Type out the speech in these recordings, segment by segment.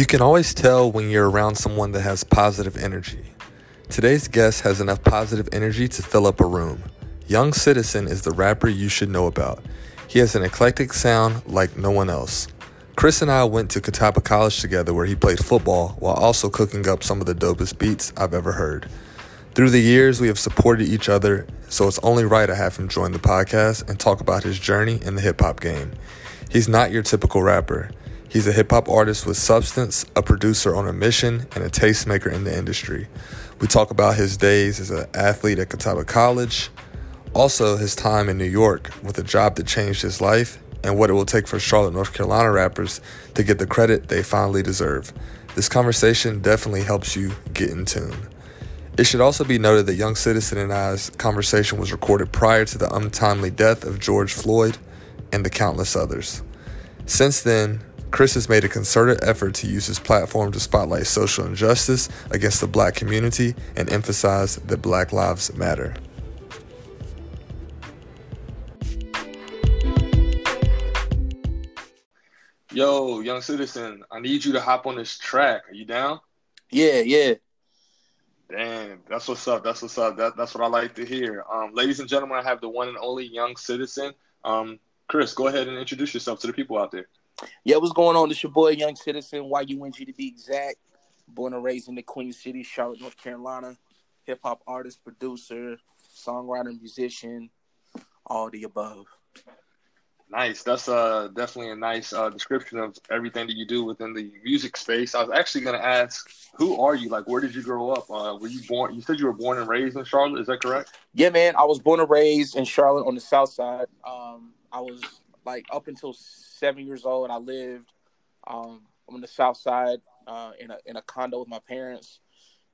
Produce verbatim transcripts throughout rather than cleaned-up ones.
You can always tell when you're around someone that has positive energy. Today's guest has enough positive energy to fill up a room. Young Citizen is the rapper you should know about. He has an eclectic sound like no one else. Chris and I went to Catawba College together where he played football while also cooking up some of the dopest beats I've ever heard. Through the years, we have supported each other, so it's only right I have him join the podcast and talk about his journey in the hip-hop game. He's not your typical rapper. He's a hip-hop artist with substance, a producer on a mission, and a tastemaker in the industry. We talk about his days as an athlete at Catawba College, also his time in New York with a job that changed his life, and what it will take for Charlotte, North Carolina rappers to get the credit they finally deserve. This conversation definitely helps you get in tune. It should also be noted that Young Citizen and I's conversation was recorded prior to the untimely death of George Floyd and the countless others. Since then, Chris has made a concerted effort to use his platform to spotlight social injustice against the black community and emphasize that black lives matter. Yo, Young Citizen, I need you to hop on this track. Are you down? Yeah, yeah. Damn, that's what's up. That's what's up. That, that's what I like to hear. Um, ladies and gentlemen, I have the one and only Young Citizen. Um, Chris, go ahead and introduce yourself to the people out there. Yeah, what's going on? It's your boy, Young Citizen, Y U N G to be exact. Born and raised in the Queen City, Charlotte, North Carolina. Hip-hop artist, producer, songwriter, musician, all the above. Nice. That's uh, definitely a nice uh, description of everything that you do within the music space. I was actually going to ask, who are you? Like, where did you grow up? Uh, were you born? You said you were born and raised in Charlotte. Is that correct? Yeah, man. I was born and raised in Charlotte on the South Side. Um, I was like up until seven years old. I lived um, on the South Side uh, in a in a condo with my parents,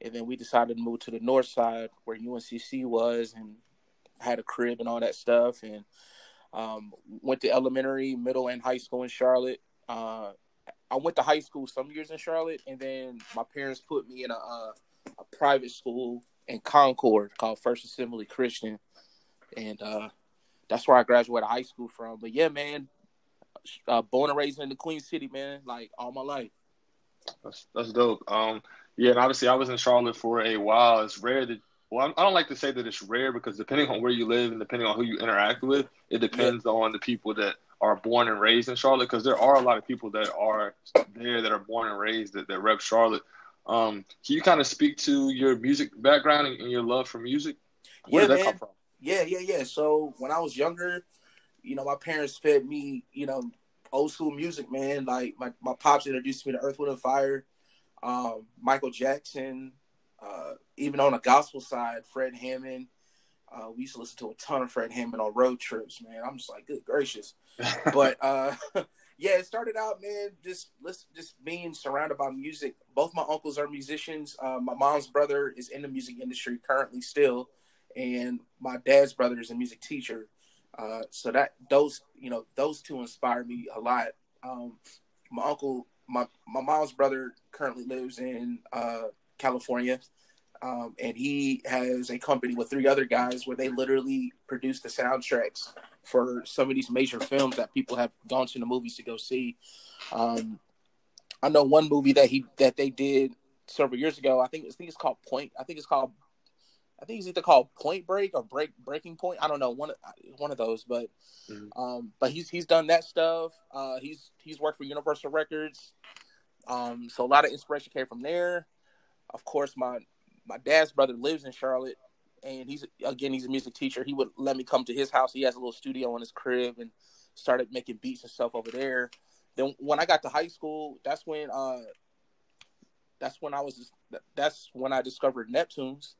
and then we decided to move to the North Side where U N C C was, and had a crib and all that stuff, and Um, went to elementary, middle, and high school in Charlotte. Uh, I went to high school some years in Charlotte, and then my parents put me in a, a, a private school in Concord called First Assembly Christian, and uh, that's where I graduated high school from. But yeah, man, uh, born and raised in the Queen City, man, like all my life. That's that's dope. Um, yeah, and obviously I was in Charlotte for a while. It's rare that. Well, I don't like to say that it's rare because depending on where you live and depending on who you interact with, it depends yeah. on the people that are born and raised in Charlotte, because there are a lot of people that are there that are born and raised that, that rep Charlotte. Um, can you kind of speak to your music background and, and your love for music? Where yeah, did that man. come from? Yeah, yeah, yeah. So when I was younger, you know, my parents fed me, you know, old school music, man. Like my, my pops introduced me to Earth, Wind and Fire, um, Michael Jackson. Uh, even on the gospel side, Fred Hammond, uh, we used to listen to a ton of Fred Hammond on road trips, man. I'm just like, good gracious. But, uh, yeah, it started out, man, just listen, just being surrounded by music. Both my uncles are musicians. Uh, my mom's brother is in the music industry currently still, and my dad's brother is a music teacher. Uh, so that those, you know, those two inspired me a lot. Um, my uncle, my, my mom's brother currently lives in uh, California. Um, and he has a company with three other guys where they literally produce the soundtracks for some of these major films that people have gone to the movies to go see. Um, I know one movie that he that they did several years ago. I think I think it's called Point. I think it's called I think it's either called Point Break or Break Breaking Point. I don't know one one of those, but mm-hmm. um, but he's he's done that stuff. Uh, he's he's worked for Universal Records, um, so a lot of inspiration came from there. Of course, my My dad's brother lives in Charlotte, and he's, again, he's a music teacher. He would let me come to his house. He has a little studio in his crib and started making beats and stuff over there. Then when I got to high school, that's when, uh, that's when I was, that's when I discovered Neptunes,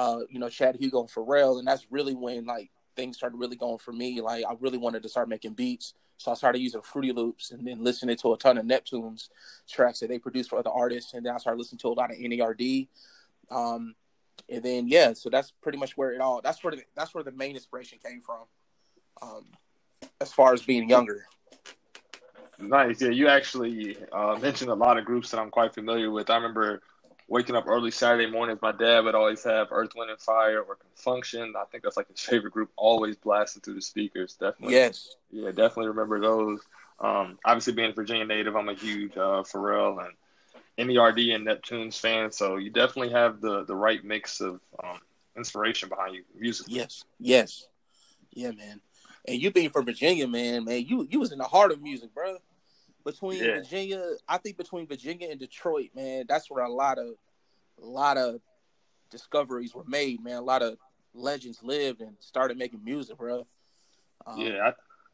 uh, you know, Chad Hugo and Pharrell. And that's really when like things started really going for me. Like I really wanted to start making beats. So I started using Fruity Loops and then listening to a ton of Neptunes tracks that they produced for other artists. And then I started listening to a lot of N E R D Um, and then, yeah, so that's pretty much where it all, that's where, the, that's where the main inspiration came from, um, as far as being younger. Nice. Yeah. You actually, uh, mentioned a lot of groups that I'm quite familiar with. I remember waking up early Saturday mornings. My dad would always have Earth, Wind and Fire or Knxwledge. I think that's like his favorite group, always blasted through the speakers. Definitely. Yes. Yeah. Definitely remember those. Um, obviously being a Virginia native, I'm a huge, uh, Pharrell and N E R D and Neptunes fan, so you definitely have the, the right mix of um, inspiration behind you musically. Yes, yes. Yeah, man. And you being from Virginia, man, man, you, you was in the heart of music, bro. Between yeah. Virginia, I think between Virginia and Detroit, man, that's where a lot of a lot of discoveries were made, man. A lot of legends lived and started making music, bro. Um, yeah,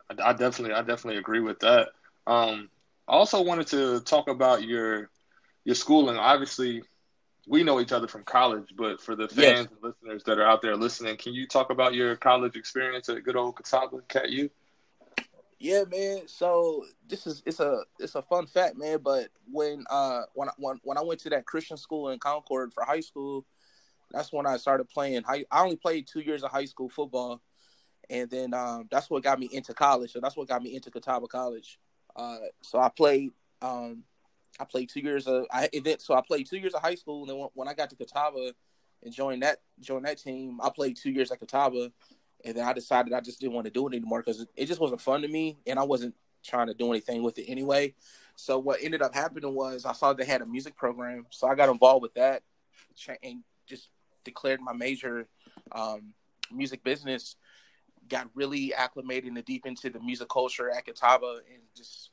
I, I definitely, I definitely agree with that. Um, I also wanted to talk about your your schooling. Obviously, we know each other from college, but for the fans yes. and listeners that are out there listening, can you talk about your college experience at good old Catawba Cat U? Yeah, man. So this is it's a it's a fun fact, man. But when uh when when when I went to that Christian school in Concord for high school, that's when I started playing. I I only played two years of high school football, and then um that's what got me into college. So that's what got me into Catawba College. Uh, so I played um I played two years of I then so I played two years of high school, and then when, when I got to Catawba and joined that joined that team, I played two years at Catawba. And then I decided I just didn't want to do it anymore because it just wasn't fun to me, and I wasn't trying to do anything with it anyway. So what ended up happening was I saw they had a music program, so I got involved with that and just declared my major um, music business, got really acclimated and deep into the music culture at Catawba, and just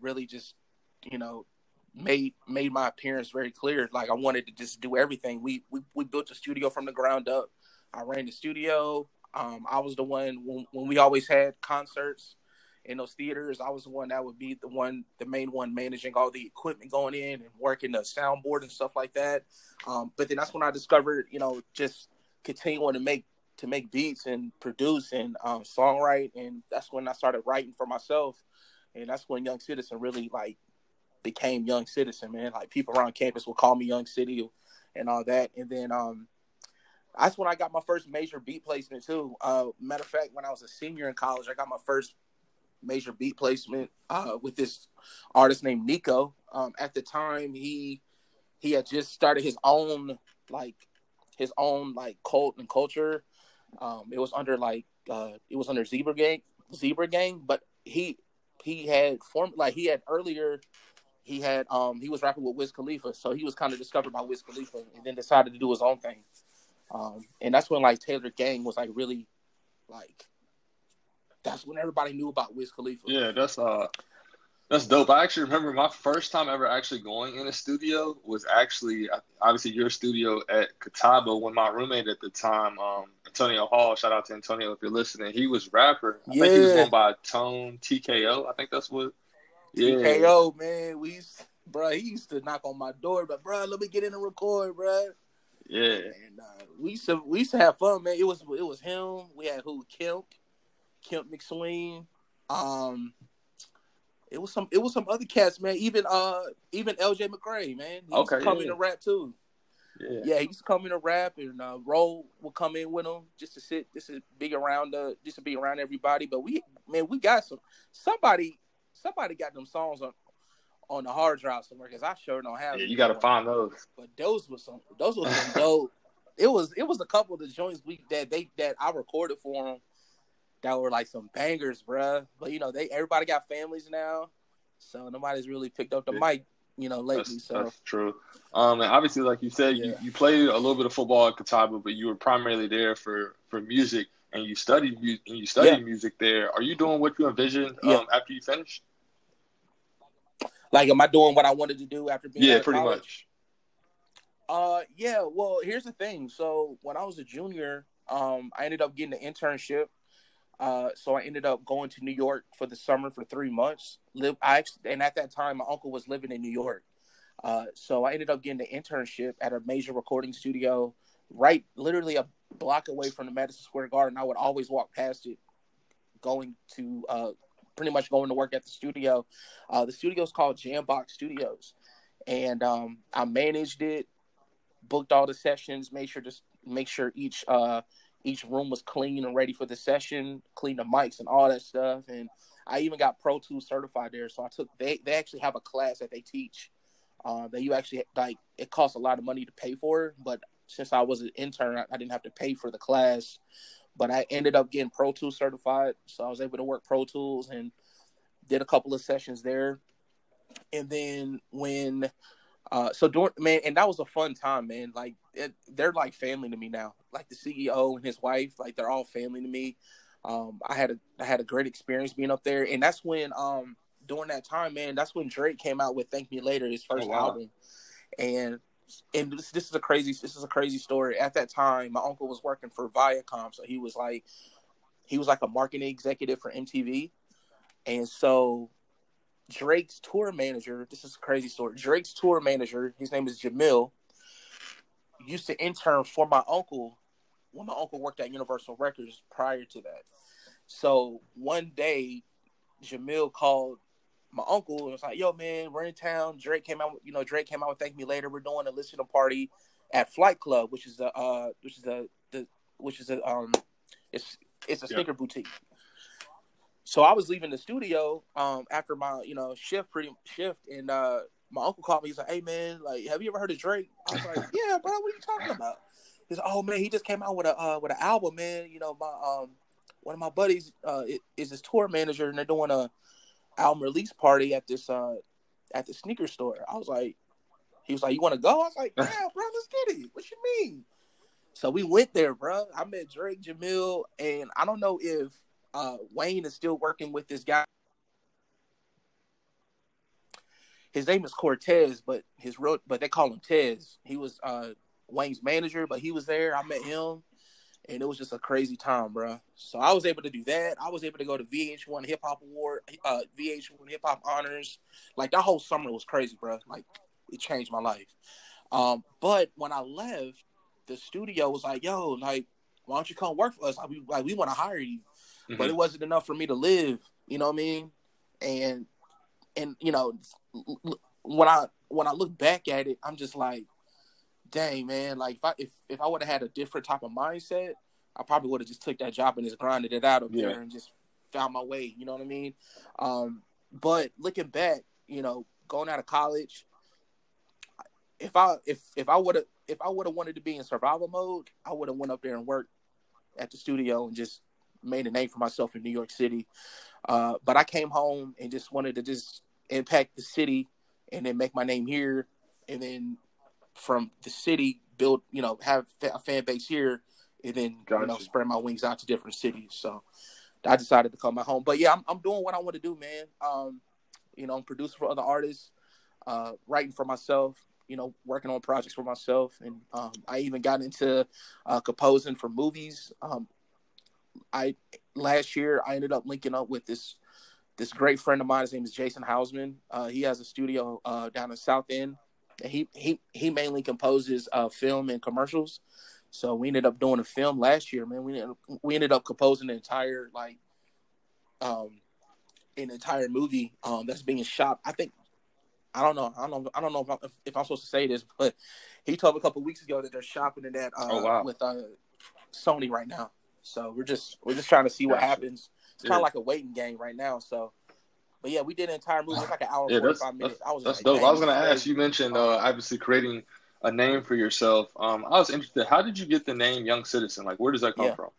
really just, you know, made made my appearance very clear. Like, I wanted to just do everything. We, we, we built a studio from the ground up. I ran the studio. Um, I was the one when, when we always had concerts in those theaters. I was the one that would be the one, the main one, managing all the equipment going in and working the soundboard and stuff like that. Um, but then that's when I discovered, you know, just continuing to make to make beats and produce and um, songwrite, and that's when I started writing for myself. And that's when Young Citizen really like became Young Citizen, man. Like, people around campus would call me Young City and all that. And then um, that's when I got my first major beat placement, too. Uh, matter of fact, when I was a senior in college, I got my first major beat placement uh, with this artist named Nico. Um, at the time, he he had just started his own, like, his own, like, cult and culture. Um, it was under, like, uh, it was under Zebra Gang, Zebra Gang, but he he had formed, like, he had earlier... He had um he was rapping with Wiz Khalifa, so he was kind of discovered by Wiz Khalifa, and then decided to do his own thing. Um, and that's when, like, Taylor Gang was, like, really, like, that's when everybody knew about Wiz Khalifa. Yeah, that's uh, that's dope. I actually remember my first time ever actually going in a studio was actually obviously your studio at Catawba, when my roommate at the time, um, Antonio Hall, shout out to Antonio if you're listening, he was rapper. I yeah. think he was going by Tone T K O. I think that's what. Yeah. T K O, man, we used, bro, he used to knock on my door, but bro, let me get in and record, bro. Yeah, and uh, we used to we used to have fun, man. It was it was him. We had who Kemp, Kemp McSween. Um, it was some it was some other cats, man. Even uh even L J McCray, man. He okay, used to come yeah. in to rap too. Yeah, yeah, he used to come in to rap, and uh, Roll would come in with him just to sit, just to be around uh, just to be around everybody. But we, man, we got some somebody. Somebody got them songs on on the hard drive somewhere, because I sure don't have. Yeah, you got to find those. But those were some. Those were some dope. It was it was a couple of the joints we that they that I recorded for them that were like some bangers, bruh. But you know, they everybody got families now, so nobody's really picked up the yeah. mic, you know, lately. That's, so that's true. Um, and obviously, like you said, yeah. you, you played a little bit of football at Catawba, but you were primarily there for for music, and you studied and you studied yeah. music there. Are you doing what you envisioned um, yeah. after you finished? Like, am I doing what I wanted to do after being yeah, out of pretty college? much. Uh, yeah. Well, here's the thing. So when I was a junior, um, I ended up getting an internship. Uh, so I ended up going to New York for the summer for three months. Live, I actually, and at that time, my uncle was living in New York. Uh, so I ended up getting an internship at a major recording studio, right, literally a block away from the Madison Square Garden. I would always walk past it, going to. Uh, pretty much going to work at the studio. Uh, the studio's called Jambox Studios. And um, I managed it, booked all the sessions, made sure just make sure each uh, each room was clean and ready for the session, cleaned the mics and all that stuff. And I even got Pro Tools certified there. So I took they they actually have a class that they teach uh, that you actually like. It costs a lot of money to pay for, but since I was an intern, I, I didn't have to pay for the class. But I ended up getting Pro Tools certified, so I was able to work Pro Tools and did a couple of sessions there. And then when Uh, so, during, man, and that was a fun time, man. Like, it, they're like family to me now. Like, the C E O and his wife, like, they're all family to me. Um, I had a I had a great experience being up there. And that's when, um, during that time, man, that's when Drake came out with Thank Me Later, his first oh, wow. album. And and this, this is a crazy this is a crazy story. At that time, my uncle was working for Viacom, so he was like he was like a marketing executive for M T V. And so Drake's tour manager, this is a crazy story. Drake's tour manager, his name is Jamil, used to intern for my uncle when my uncle worked at Universal Records prior to that. So one day, Jamil called my uncle and was like, "Yo, man, we're in town. Drake came out, you know, Drake came out with Thank Me Later. We're doing a listening party at Flight Club, which is the, uh, which is the, the, which is a, um, it's it's a yeah. sneaker boutique." So I was leaving the studio um, after my, you know, shift, pretty shift, and uh, my uncle called me. He's like, "Hey, man, like, have you ever heard of Drake?" I was like, "Yeah, bro, what are you talking about?" He's like, "Oh, man, he just came out with a uh, with an album, man. You know, my um, one of my buddies uh, is his tour manager, and they're doing a album release party at this uh, at the sneaker store." I was like, he was like, "You want to go?" I was like, "Yeah, bro, let's get it. What you mean?" So we went there, bro. I met Drake, Jamil, and I don't know if uh, Wayne is still working with this guy. His name is Cortez, but his real, but they call him Tez. He was uh. Wayne's manager, but he was there. I met him, and it was just a crazy time, bro. So I was able to do that. I was able to go to V H one Hip Hop Award, uh, V H one Hip Hop Honors. Like, that whole summer was crazy, bro. Like, it changed my life. Um, but when I left, the studio was like, "Yo, like, why don't you come work for us? Like, we like we want to hire you." Mm-hmm. But it wasn't enough for me to live. You know what I mean? And and you know, when I when I look back at it, I'm just like, dang, man, like, if I if, if I would have had a different type of mindset, I probably would have just took that job and just grinded it out up yeah. there and just found my way, you know what I mean? Um, but looking back, you know, going out of college, if I if if I would have if I would have wanted to be in survival mode, I would have went up there and worked at the studio and just made a name for myself in New York City. Uh, but I came home and just wanted to just impact the city and then make my name here, and then from the city, build, you know, have a fan base here, and then gotcha. you know, spread my wings out to different cities. So I decided to call my home. But yeah, I'm, I'm doing what I want to do, man. Um, you know, I'm producing for other artists, uh, writing for myself, you know, working on projects for myself, and um, I even got into uh, composing for movies. Um, I last year I ended up linking up with this this great friend of mine. His name is Jason Hausman. Uh, he has a studio uh, down in South End. He he he mainly composes uh, film and commercials, so we ended up doing a film last year. Man, we ended up, we ended up composing an entire like, um, an entire movie um that's being shot. I think I don't know I don't know, I don't know if, I, if, if I'm supposed to say this, but he told me a couple of weeks ago that they're shopping in that uh, oh, wow. with uh, Sony right now. So we're just we're just trying to see what happens. It's kind of like a waiting game right now. So. But yeah, we did an entire movie. It was like an hour and yeah, forty-five minutes. That's, I was that's like, dope. I was going to ask, you mentioned uh, obviously creating a name for yourself. Um, I was interested, how did you get the name Young Citizen? Like, where does that come yeah. from?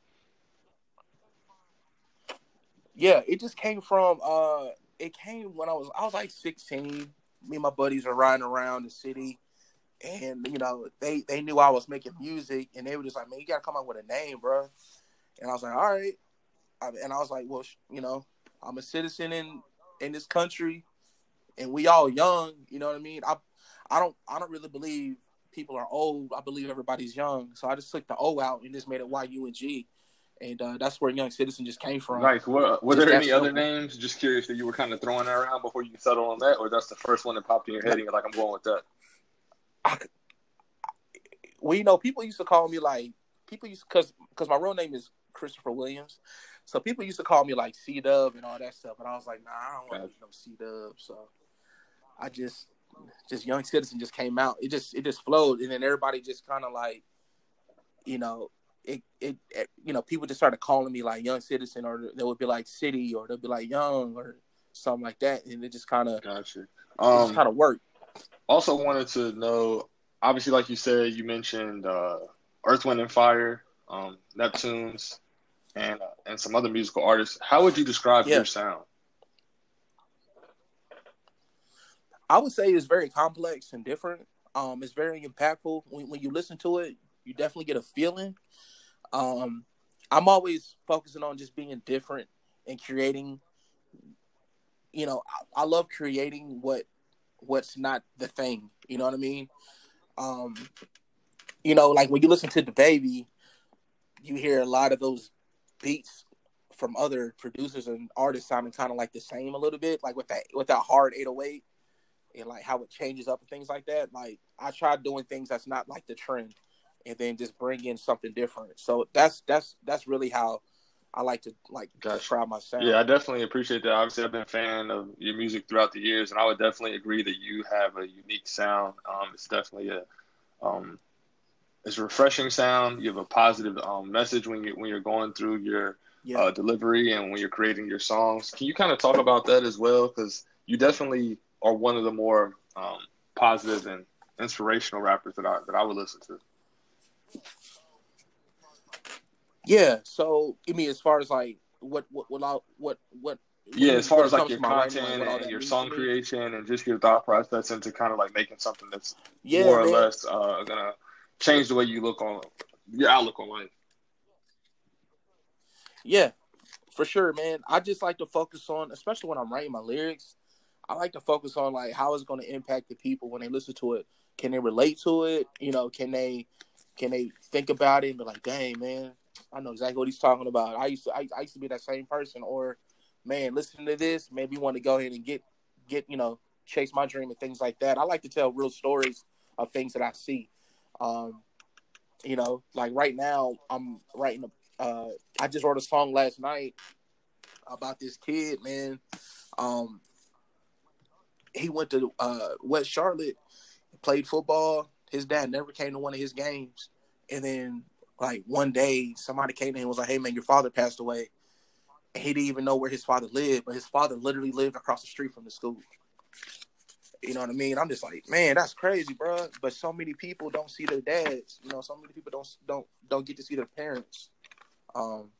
Yeah, it just came from, uh, it came when I was, I was like sixteen. Me and my buddies are riding around the city. And, you know, they, they knew I was making music. And they were just like, man, you got to come up with a name, bro. And I was like, all right. I, and I was like, well, you know, I'm a citizen in in this country, and we all young, you know what I mean? I I don't I don't really believe people are old. I believe everybody's young. So I just took the O out and just made it Y U N G. And uh, that's where Young Citizen just came from. Nice. Were, were there any other names? Just curious that you were kind of throwing around before you settled on that, or that's the first one that popped in your head and you're like, I'm going with that? I, well, you know, people used to call me like, people used to, because because my real name is Christopher Williams. So people used to call me like C-Dub and all that stuff, and I was like, nah, I don't want to be no C-Dub. So I just, just Young Citizen just came out. It just, it just flowed, and then everybody just kind of like, you know, it, it, it, you know, people just started calling me like Young Citizen, or they would be like City, or they'll be like Young, or something like that, and it just kind of, gotcha. um, it just kind of worked. Also wanted to know, obviously, like you said, you mentioned uh, Earth, Wind, and Fire, um, Neptunes, and uh, and some other musical artists. How would you describe yeah. your sound? I would say it's very complex and different. Um, it's very impactful. When, when you listen to it, you definitely get a feeling. Um, I'm always focusing on just being different and creating. You know, I, I love creating what what's not the thing. You know what I mean? Um, you know, like when you listen to DaBaby, you hear a lot of those beats from other producers and artists sounding kind of like the same a little bit, like with that with that hard eight oh eight and like how it changes up and things like that. Like I tried doing things that's not like the trend, and then just bring in something different. So that's that's that's really how I like to like gotcha. try my sound. Yeah, I definitely appreciate that. Obviously, I've been a fan of your music throughout the years, and I would definitely agree that you have a unique sound. Um, it's definitely a um, it's a refreshing sound. You have a positive um, message when you when you're going through your yeah. uh, delivery and when you're creating your songs. Can you kind of talk about that as well? Because you definitely are one of the more um, positive and inspirational rappers that I that I would listen to. Yeah, so I mean, as far as like what what what what what yeah, as far as like your content and your song creation and just your thought process into kind of like making something that's yeah, more or man. less uh, gonna change the way you look on your outlook on life. Yeah, for sure, man. I just like to focus on, especially when I'm writing my lyrics, I like to focus on like how it's going to impact the people when they listen to it. Can they relate to it? You know, can they can they think about it and be like, dang, man, I know exactly what he's talking about. I used to, I, I used to be that same person. Or, man, listening to this, maybe want to go ahead and get, get, you know, chase my dream and things like that. I like to tell real stories of things that I see. Um, you know, like right now, I'm writing. A, uh, I just wrote a song last night about this kid, man. Um, he went to uh, West Charlotte, played football. His dad never came to one of his games, and then. Like, one day, somebody came in and was like, hey, man, your father passed away. And he didn't even know where his father lived, but his father literally lived across the street from the school. You know what I mean? I'm just like, man, that's crazy, bro. But so many people don't see their dads. You know, so many people don't don't don't get to see their parents. Um,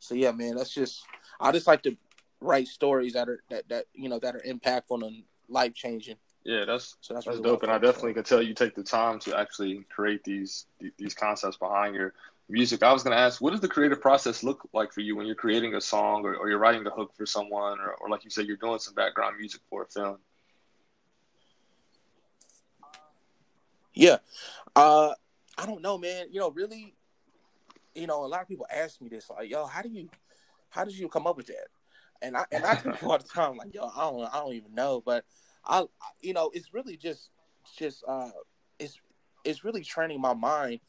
so, yeah, man, that's just – I just like to write stories that are, that, that you know, that are impactful and life-changing. Yeah, that's so that's, that's really dope, and I definitely could tell you take the time to actually create these these concepts behind your music. I was going to ask, what does the creative process look like for you when you're creating a song or, or you're writing a hook for someone, or, or like you said, you're doing some background music for a film? Yeah, uh, I don't know, man. You know, really, you know, a lot of people ask me this, like, yo, how do you, how did you come up with that? And I and I tell people all the time, like, yo, I don't, I don't even know, but. I, you know, it's really just, just, uh, it's, it's really training my mind,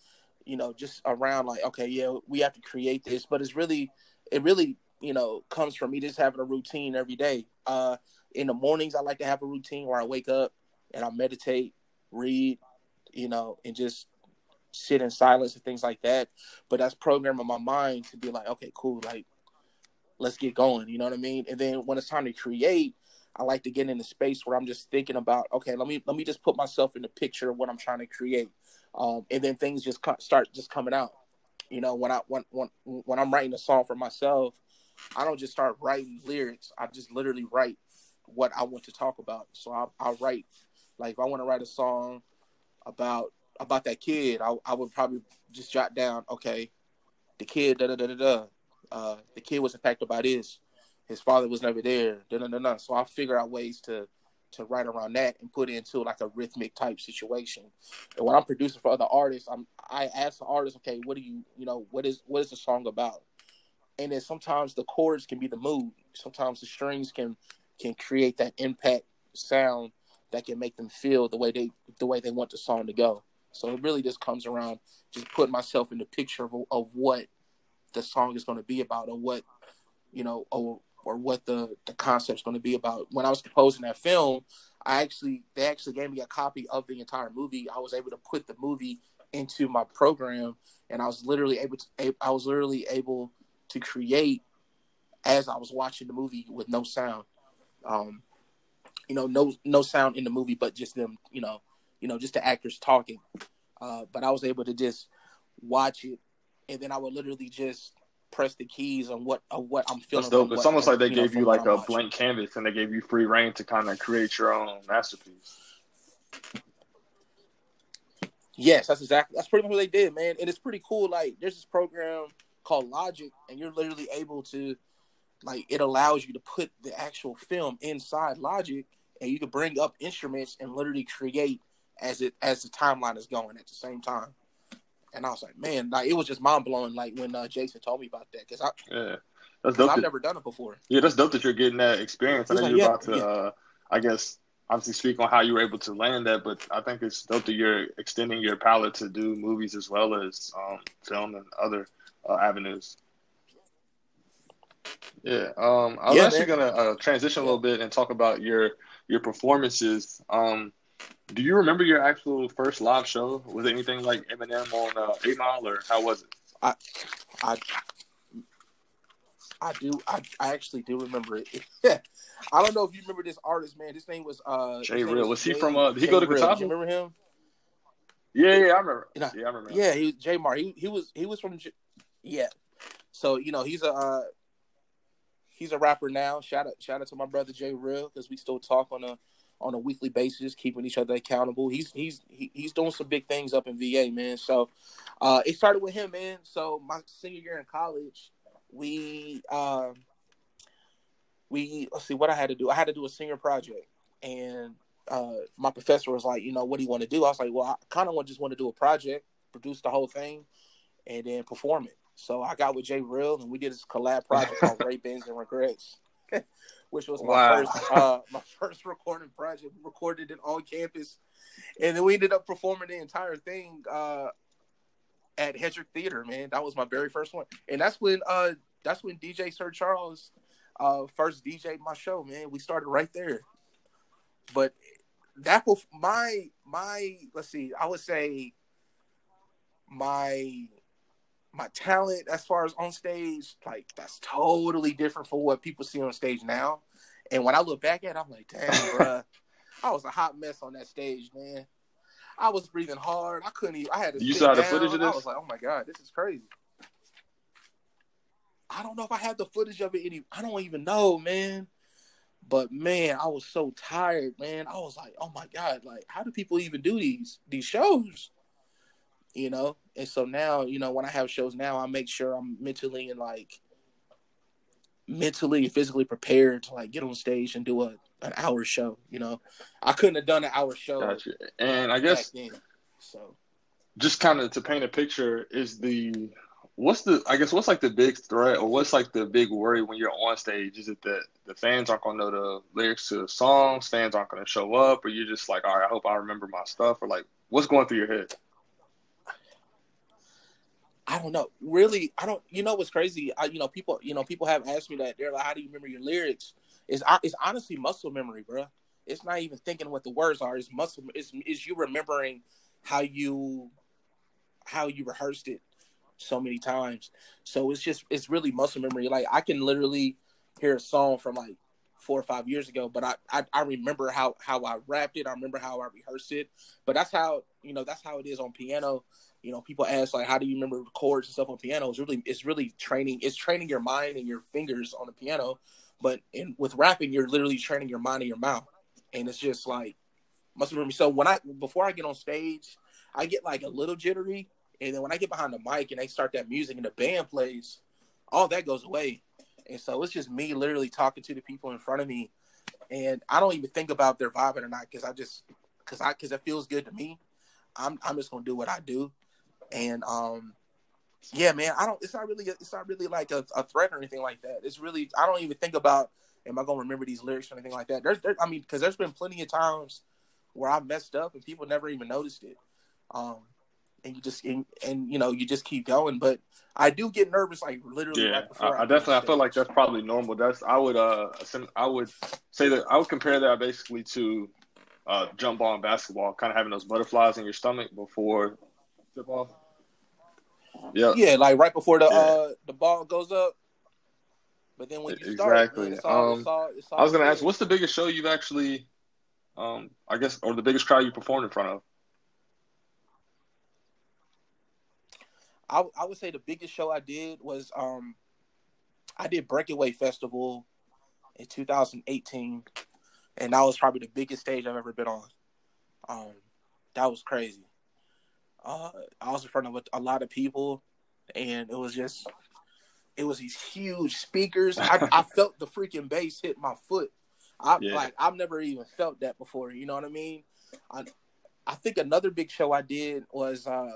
you know, just around like, okay, yeah, we have to create this, but it's really, it really, you know, comes from me just having a routine every day. Uh, in the mornings, I like to have a routine where I wake up and I meditate, read, you know, and just sit in silence and things like that. But that's programming my mind to be like, okay, cool. Like, let's get going. You know what I mean? And then when it's time to create, I like to get in a space where I'm just thinking about, okay, let me let me just put myself in the picture of what I'm trying to create, um, and then things just co- start just coming out. You know, when I when, when when I'm writing a song for myself, I don't just start writing lyrics. I just literally write what I want to talk about. So I I write, like if I want to write a song about about that kid, I I would probably just jot down, okay, the kid da da da da da, uh, the kid was impacted by this. His father was never there. Da, da, da, da. So I figure out ways to, to write around that and put it into like a rhythmic type situation. And when I'm producing for other artists, I'm I ask the artist, okay, what do you you know what is what is the song about? And then sometimes the chords can be the mood. Sometimes the strings can can create that impact sound that can make them feel the way they the way they want the song to go. So it really just comes around just putting myself in the picture of of what the song is going to be about, or what you know or or what the, the concept's going to be about. When I was composing that film, I actually, they actually gave me a copy of the entire movie. I was able to put the movie into my program, and I was literally able to, I was literally able to create as I was watching the movie with no sound. Um, you know, no, no sound in the movie, but just them, you know, you know, just the actors talking. Uh, but I was able to just watch it. And then I would literally just press the keys on what on what I'm feeling. That's dope. It's what, almost like they gave know, you like a blank canvas and they gave you free reign to kind of create your own masterpiece. Yes, that's exactly that's pretty much what they did, man. And it's pretty cool. Like, there's this program called Logic, and you're literally able to, like, it allows you to put the actual film inside Logic, and you can bring up instruments and literally create as it as the timeline is going at the same time. And I was like, man, like, it was just mind blowing. Like, when uh, Jason told me about that, because I yeah, that's dope. I've that, never done it before. Yeah, that's dope that you're getting that experience. I know like, you're yeah, about to, yeah. uh, I guess, obviously speak on how you were able to land that, but I think it's dope that you're extending your palette to do movies as well as um, film and other uh, avenues. Yeah, um, I was yeah, actually man. gonna uh, transition a little bit and talk about your your performances. Um, do you remember your actual first live show? Was it anything like Eminem on uh, Eight Mile, or how was it? I, I, I do. I, I actually do remember it. Yeah. I don't know if you remember this artist, man. His name was uh, Jay Real. Was Jay, he from? Uh, did he Jay go to Catawba? You remember him? Yeah, yeah, I remember. You know, yeah, I remember. Yeah, he was J Mar. He he was he was from. Yeah, so you know he's a uh, he's a rapper now. Shout out shout out to my brother Jay Real, because we still talk on a on a weekly basis, keeping each other accountable. He's he's he, he's doing some big things up in V A, man. So uh, it started with him, man. So my senior year in college, we. Uh, We let's see what I had to do. I had to do a singer project, and uh, my professor was like, you know, what do you want to do? I was like, well, I kind of want just want to do a project, produce the whole thing, and then perform it. So I got with Jay Real, and we did this collab project called Ray Bins and Regrets, which was my wow. first uh, my first recording project. We recorded it on campus, and then we ended up performing the entire thing uh, at Hedrick Theater. Man, that was my very first one, and that's when uh, that's when D J Sir Charles. Uh, first D J'd my show, man. We started right there. But that was my my. Let's see. I would say my my talent as far as on stage, like that's totally different from what people see on stage now. And when I look back at it, I'm like, damn, bruh, I was a hot mess on that stage, man. I was breathing hard. I couldn't even. I had to. You saw the footage of this? I was like, oh my god, this is crazy. I don't know if I have the footage of it any. I don't even know, man. But man, I was so tired, man. I was like, oh my god, like how do people even do these these shows? You know. And so now, you know, when I have shows now, I make sure I'm mentally and like mentally and physically prepared to like get on stage and do a an hour show. You know, I couldn't have done an hour show. Gotcha. And I guess then, so. Just kind of to paint a picture is the. What's the, I guess, what's like the big threat or what's like the big worry when you're on stage? Is it that the fans aren't going to know the lyrics to the songs, fans aren't going to show up, or you're just like, all right, I hope I remember my stuff, or like, what's going through your head? I don't know. Really, I don't, you know what's crazy? I, you know, people, you know, people have asked me that. They're like, how do you remember your lyrics? It's, it's honestly muscle memory, bro. It's not even thinking what the words are. It's muscle, it's, it's you remembering how you, how you rehearsed it so many times. So it's just it's really muscle memory. Like I can literally hear a song from like four or five years ago, but I, I I remember how how I rapped it. I remember how I rehearsed it. But that's how you know that's how it is on piano. You know, people ask like, how do you remember the chords and stuff on piano? It's really it's really training. It's training your mind and your fingers on the piano. But in with rapping, you're literally training your mind and your mouth. And it's just like muscle memory. So when I before I get on stage, I get like a little jittery. And then when I get behind the mic and they start that music and the band plays, all that goes away. And so it's just me literally talking to the people in front of me. And I don't even think about if they're vibing or not, because I just, because I, because it feels good to me. I'm, I'm just going to do what I do. And, um, yeah, man, I don't, it's not really, it's not really like a, a threat or anything like that. It's really, I don't even think about, am I going to remember these lyrics or anything like that? There's, there, I mean, because there's been plenty of times where I messed up and people never even noticed it. Um, And you just and, and you know you just keep going, but I do get nervous like literally. Yeah, right before I, I, I definitely I feel like that's probably normal. That's I would uh I would say that I would compare that basically to uh, jump ball and basketball, kind of having those butterflies in your stomach before tip off. Yeah, yeah, like right before the yeah. uh, the ball goes up. But then when you start, exactly. It's all, um, it's all, it's all I was gonna ask, what's the biggest show you've actually, um, I guess, or the biggest crowd you performed in front of? I, I would say the biggest show I did was um, I did Breakaway Festival in two thousand eighteen, and that was probably the biggest stage I've ever been on. Um, that was crazy. Uh, I was in front of a lot of people, and it was just, it was these huge speakers. I, I felt the freaking bass hit my foot. I yeah. like I've never even felt that before. You know what I mean? I I think another big show I did was uh,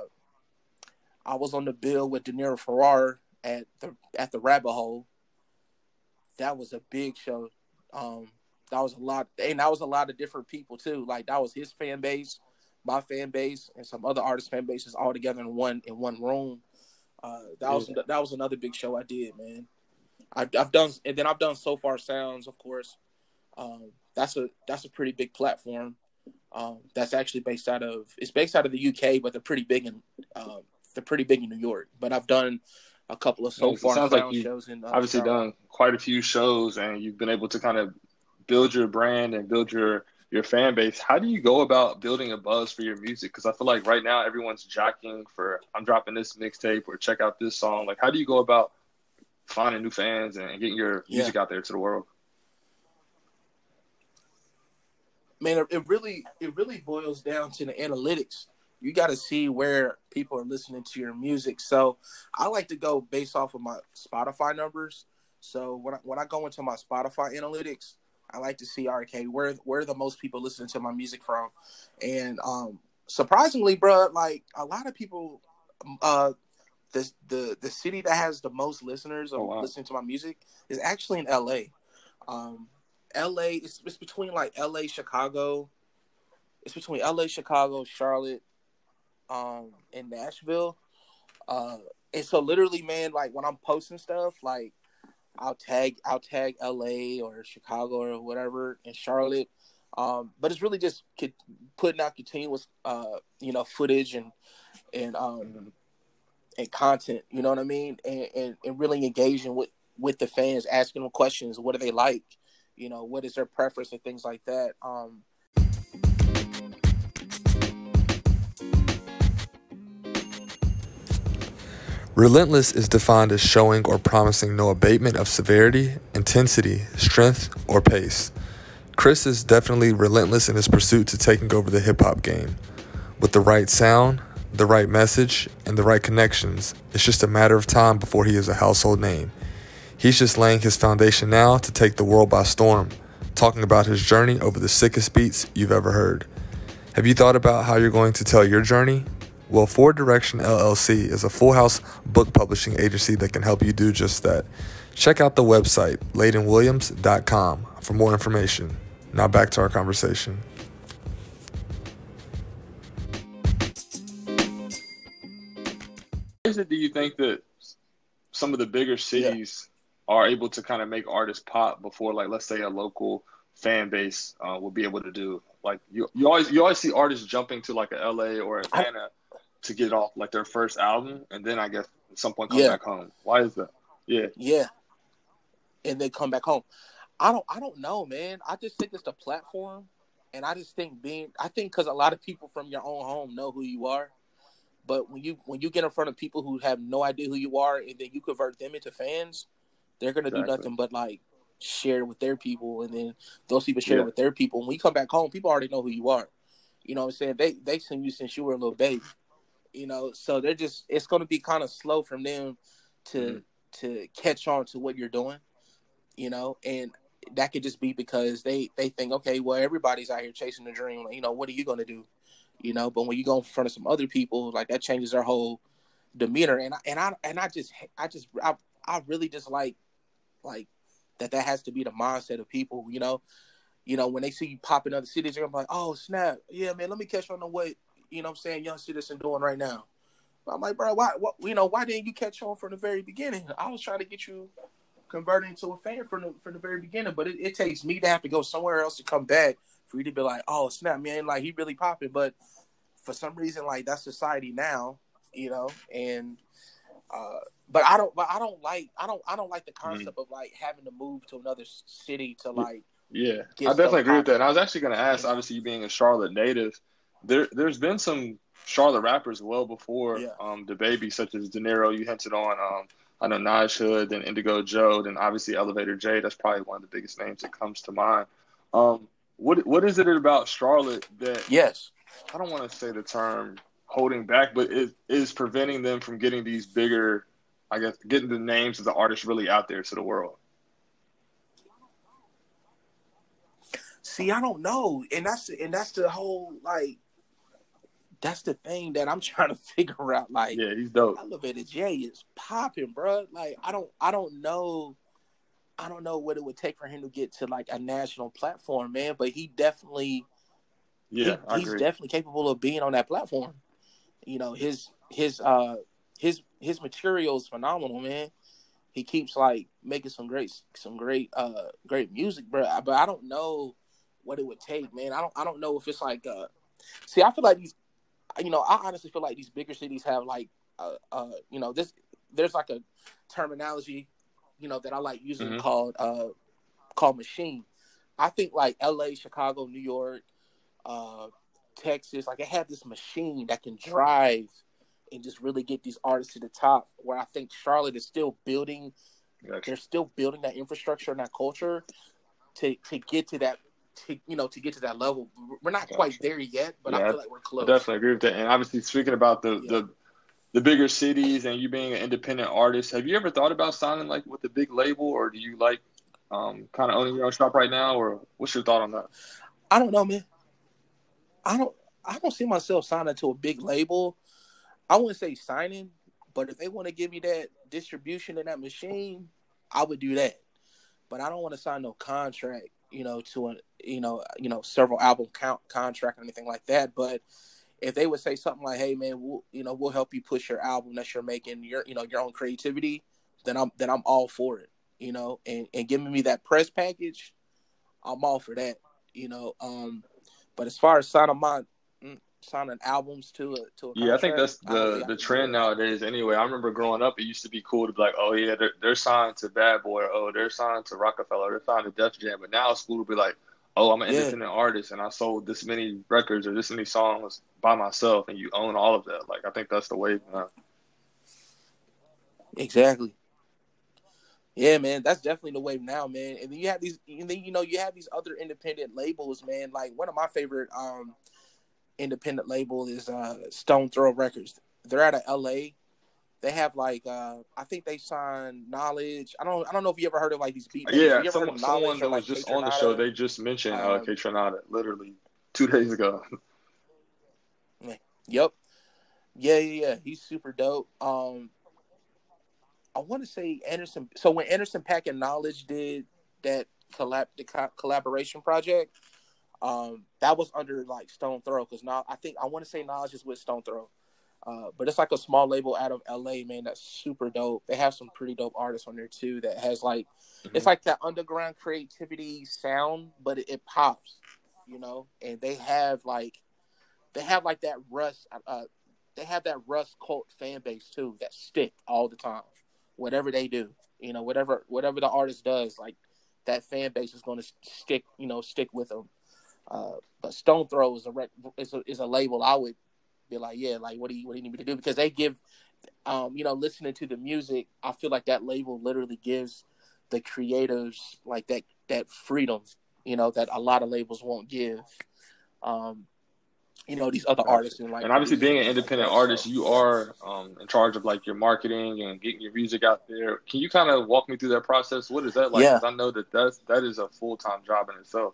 I was on the bill with De'Niro Farrar at the at the Rabbit Hole. That was a big show. Um, that was a lot, and that was a lot of different people too. Like that was his fan base, my fan base, and some other artists' fan bases all together in one in one room. Uh, that was yeah. that was another big show I did, man. I've, I've done, and then I've done Sofar Sounds, of course. Um, that's a that's a pretty big platform. Um, that's actually based out of it's based out of the U K, but they're pretty big in um, they're pretty big in New York. But I've done a couple of so far sounds like shows. In, uh, obviously, Charlotte. Done quite a few shows, and you've been able to kind of build your brand and build your your fan base. How do you go about building a buzz for your music? Because I feel like right now everyone's jockeying for I'm dropping this mixtape or check out this song. Like, how do you go about finding new fans and getting your music yeah. out there to the world? Man, it really it really boils down to the analytics. You got to see where people are listening to your music. So I like to go based off of my Spotify numbers. So when I, when I go into my Spotify analytics, I like to see, okay, where where are the most people listening to my music from? And um, surprisingly, bro, like a lot of people, uh, the the the city that has the most listeners or oh, wow. listening to my music is actually in L A. Um, L A, it's, it's between like L A, Chicago. It's between L A, Chicago, Charlotte, um, and Nashville. Uh, and so literally, man, like when I'm posting stuff, like I'll tag, I'll tag L A or Chicago or whatever and Charlotte. Um, but it's really just putting out continuous, uh, you know, footage and, and, um, and content, you know what I mean? And, and, and really engaging with, with the fans, asking them questions. What do they like? You know, what is their preference and things like that. Um, Relentless is defined as showing or promising no abatement of severity, intensity, strength, or pace. Chris is definitely relentless in his pursuit to taking over the hip-hop game. With the right sound, the right message, and the right connections, it's just a matter of time before he is a household name. He's just laying his foundation now to take the world by storm, talking about his journey over the sickest beats you've ever heard. Have you thought about how you're going to tell your journey? Well, Forward Direction L L C is a Full House book publishing agency that can help you do just that. Check out the website, layden williams dot com, for more information. Now back to our conversation. Why is it do you think that some of the bigger cities yeah. are able to kind of make artists pop before, like, let's say a local fan base uh, will be able to do? Like, you you always you always see artists jumping to, like, a L A or Atlanta I, to get off, like, their first album, and then I guess someone comes yeah. back home. Why is that? Yeah. Yeah. And they come back home. I don't, I don't know, man. I just think it's the platform, and I just think being – I think because a lot of people from your own home know who you are. But when you when you get in front of people who have no idea who you are, and then you convert them into fans – they're going to exactly. do nothing but, like, share with their people, and then those people share yeah. with their people. When you come back home, people already know who you are. You know what I'm saying? They, they've seen you since you were a little baby, you know? So they're just – it's going to be kind of slow from them to mm-hmm. to catch on to what you're doing, you know? And that could just be because they, they think, okay, well, everybody's out here chasing the dream. Like, you know, what are you going to do? You know? But when you go in front of some other people, like, that changes their whole demeanor. And I, and I, and I just – I just I, I really just like – like that that has to be the mindset of people, you know. You know, when they see you pop in other cities, they're gonna be like, oh snap, yeah man, let me catch on to what, you know what I'm saying, Young Citizen doing right now. I'm like, bro, why what you know, why didn't you catch on from the very beginning? I was trying to get you converted into a fan from the from the very beginning, but it, it takes me to have to go somewhere else to come back for you to be like, oh snap, man, like he really popping. But for some reason, like that's society now, you know, and uh But I don't. But I don't like. I don't. I don't like the concept mm-hmm. of like having to move to another city to like. Yeah, I definitely agree with that. And I was actually going to ask. Obviously, you being a Charlotte native, there there's been some Charlotte rappers well before yeah. um, DaBaby, such as De'Niro. You hinted on, um, I know Nige Hood, then Indigo Joe, then obviously Elevator J. That's probably one of the biggest names that comes to mind. Um, what what is it about Charlotte that? Yes, I don't want to say the term holding back, but it is preventing them from getting these bigger, I guess, getting the names of the artists really out there to the world. See, I don't know, and that's and that's the whole like. That's the thing that I'm trying to figure out. Like, yeah, he's dope. Elevator J is popping, bro. Like, I don't, I don't know, I don't know what it would take for him to get to like a national platform, man. But he definitely, yeah, he, I he's agree. definitely capable of being on that platform. You know, his his uh his his material is phenomenal, man. He keeps like making some great some great uh great music, bro. But I don't know what it would take, man. I don't I don't know if it's like uh, see, I feel like these. You know, I honestly feel like these bigger cities have like, uh, uh, you know, this there's like a terminology, you know, that I like using mm-hmm. called uh, called machine. I think like L A, Chicago, New York, uh, Texas, like it had this machine that can drive and just really get these artists to the top. Where I think Charlotte is still building, gotcha. they're still building that infrastructure and that culture to to get to that. To, you know, to get to that level. We're not quite there yet, but yeah, I feel like we're close. I definitely agree with that. And obviously, speaking about the, yeah. the the bigger cities and you being an independent artist, have you ever thought about signing, like, with a big label? Or do you, like, um, kind of owning your own shop right now? Or what's your thought on that? I don't know, man. I don't I don't see myself signing to a big label. I wouldn't say signing, but if they want to give me that distribution and that machine, I would do that. But I don't want to sign no contract. You know, to a you know, you know, several album count contract or anything like that. But if they would say something like, "Hey, man, we'll, you know, we'll help you push your album that you're making, your you know, your own creativity," then I'm then I'm all for it. You know, and, and giving me that press package, I'm all for that. You know, um, but as far as signing my signing albums to a to a yeah, contract, I think that's the, the trend nowadays. Anyway, I remember growing up, it used to be cool to be like, "Oh yeah, they're, they're signed to Bad Boy," or, "Oh, they're signed to Rockefeller," or, "They're signed to Def Jam." But now it's cool to be like, "Oh, I'm an yeah. independent artist, and I sold this many records or this many songs by myself, and you own all of that." Like, I think that's the wave now. Exactly. Yeah, man, that's definitely the wave now, man. And then you have these, and then you know, you have these other independent labels, man. Like one of my favorite. Um, independent label is uh Stone Throw Records. They're out of L A. They have like uh I think they signed Knxwledge. I don't I don't know if you ever heard of like these beats. Yeah, someone, someone that was like just K-Tronada? On the show, they just mentioned um, uh K-Tronada literally two days ago. Yep. Yeah, yeah, yeah. He's super dope. Um I want to say Anderson so when Anderson .Paak and Knxwledge did that collab the co- collaboration project, Um, that was under like Stone Throw because now I think I want to say Knxwledge is with Stone Throw, uh, but it's like a small label out of L A, man. That's super dope. They have some pretty dope artists on there too. That has like mm-hmm. it's like that underground creativity sound, but it, it pops, you know. And they have like they have like that Russ, uh, they have that Russ cult fan base too that stick all the time. Whatever they do, you know, whatever whatever the artist does, like that fan base is going to stick, you know, stick with them. Uh, but Stone Throw is a, rec- is a is a label I would be like, yeah, like what do you what do you need me to do? Because they give, um, you know, listening to the music, I feel like that label literally gives the creatives like that that freedom, you know, that a lot of labels won't give, um, you know, these other artists. And, like, and obviously, being an independent artist, you are um, in charge of like your marketing and getting your music out there. Can you kind of walk me through that process? What is that like? Yeah. 'Cause I know that that's, that is a full time job in itself.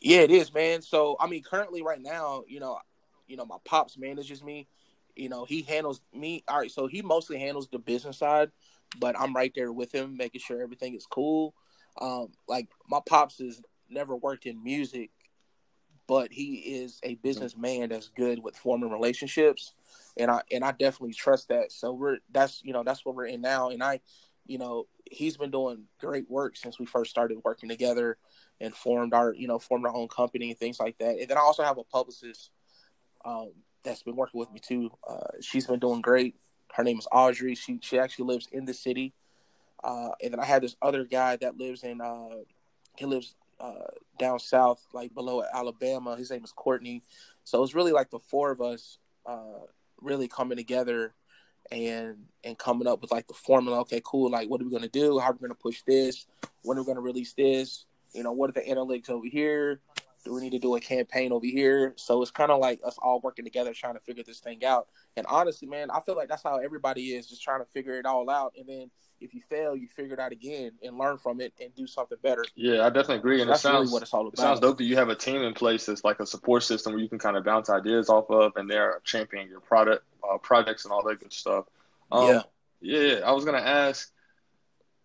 Yeah, it is, man. So, I mean, currently right now, you know, you know, my pops manages me. You know, he handles me. All right, so he mostly handles the business side, but I'm right there with him, making sure everything is cool. Um, like, my pops has never worked in music, but he is a businessman that's good with forming relationships, and I and I definitely trust that. So we're that's you know that's what we're in now, and I, you know, he's been doing great work since we first started working together. And formed our, you know, formed our own company and things like that. And then I also have a publicist um, that's been working with me too. Uh, she's been doing great. Her name is Audrey. She she actually lives in the city. Uh, and then I have this other guy that lives in, uh, he lives uh, down south, like below Alabama. His name is Courtney. So it's really like the four of us uh, really coming together and and coming up with like the formula. Okay, cool. Like, what are we going to do? How are we going to push this? When are we going to release this? You know, what are the analytics over here? Do we need to do a campaign over here? So it's kind of like us all working together, trying to figure this thing out. And honestly, man, I feel like that's how everybody is, just trying to figure it all out. And then if you fail, you figure it out again and learn from it and do something better. Yeah, I definitely agree. So and that's it sounds, really what it's all about. It sounds dope that you have a team in place that's like a support system where you can kind of bounce ideas off of, and they're championing your product, uh, projects and all that good stuff. Um, yeah. Yeah, I was going to ask,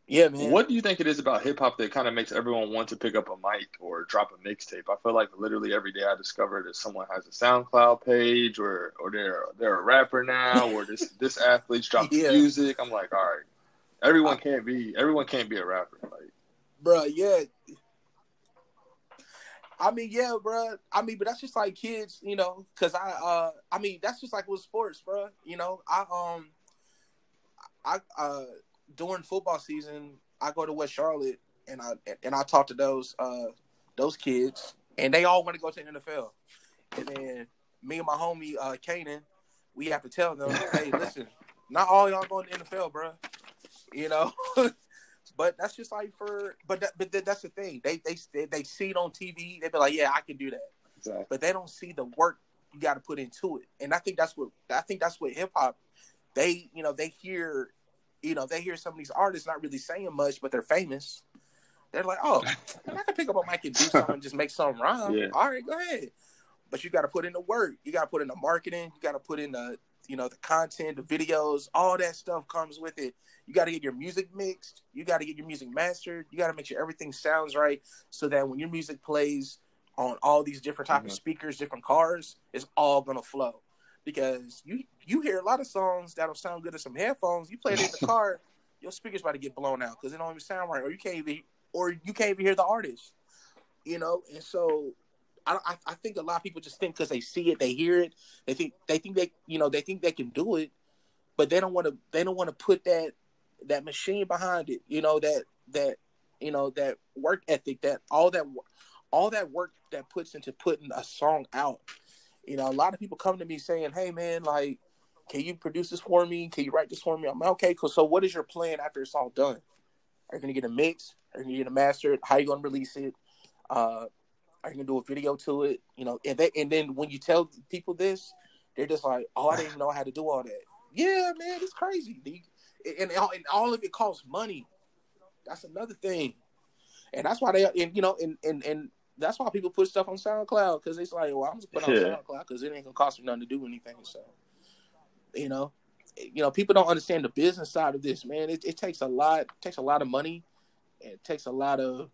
Yeah, man. What do you think it is about hip-hop that kind of makes everyone want to pick up a mic or drop a mixtape? I feel like literally every day I discover that someone has a SoundCloud page or or they're, they're a rapper now or this this athlete's dropped yeah. music. I'm like, all right, everyone can't be everyone can't be a rapper. Like, bro, yeah. I mean, yeah, bro. I mean, but that's just like kids, you know, because I, uh, I mean, that's just like with sports, bro. You know, I, um, I, uh. during football season, I go to West Charlotte and I and I talk to those uh, those kids, and they all want to go to the N F L. And then me and my homie uh, Kanan, we have to tell them, hey, listen, not all y'all going to the N F L, bro. You know, but that's just like for but that, but that's the thing. They they they see it on T V. They be like, yeah, I can do that. Exactly. But they don't see the work you got to put into it. And I think that's what I think that's what hip hop. They you know they hear. You know, they hear some of these artists not really saying much, but they're famous. They're like, oh, man, I can pick up a mic and do something, just make something rhyme. Yeah. All right, go ahead. But you got to put in the work. You got to put in the marketing. You got to put in the, you know, the content, the videos. All that stuff comes with it. You got to get your music mixed. You got to get your music mastered. You got to make sure everything sounds right so that when your music plays on all these different types mm-hmm. of speakers, different cars, it's all going to flow. Because you, you hear a lot of songs that'll sound good in some headphones. You play it in the car, your speaker's about to get blown out because it don't even sound right, or you can't even, or you can't even hear the artist, you know. And so, I I think a lot of people just think because they see it, they hear it, they think they think they you know they think they can do it, but they don't want to they don't want to put that that machine behind it, you know that that you know that work ethic, that all that all that work that puts into putting a song out. You know, a lot of people come to me saying, hey, man, like, can you produce this for me? Can you write this for me? I'm like, okay, cool. So what is your plan after it's all done? Are you going to get a mix? Are you going to get a mastered? How are you going to release it? Uh, are you going to do a video to it? You know, and, they, and then when you tell people this, they're just like, oh, I didn't even know how to do all that. Yeah, man, it's crazy. And, and, all, and all of it costs money. That's another thing. And that's why they, and you know, and, and, and, that's why people put stuff on SoundCloud, because it's like, well, I'm just putting yeah. on SoundCloud because it ain't gonna cost me nothing to do anything. So, you know, you know, people don't understand the business side of this, man. It, it takes a lot, it takes a lot of money, and it takes a lot of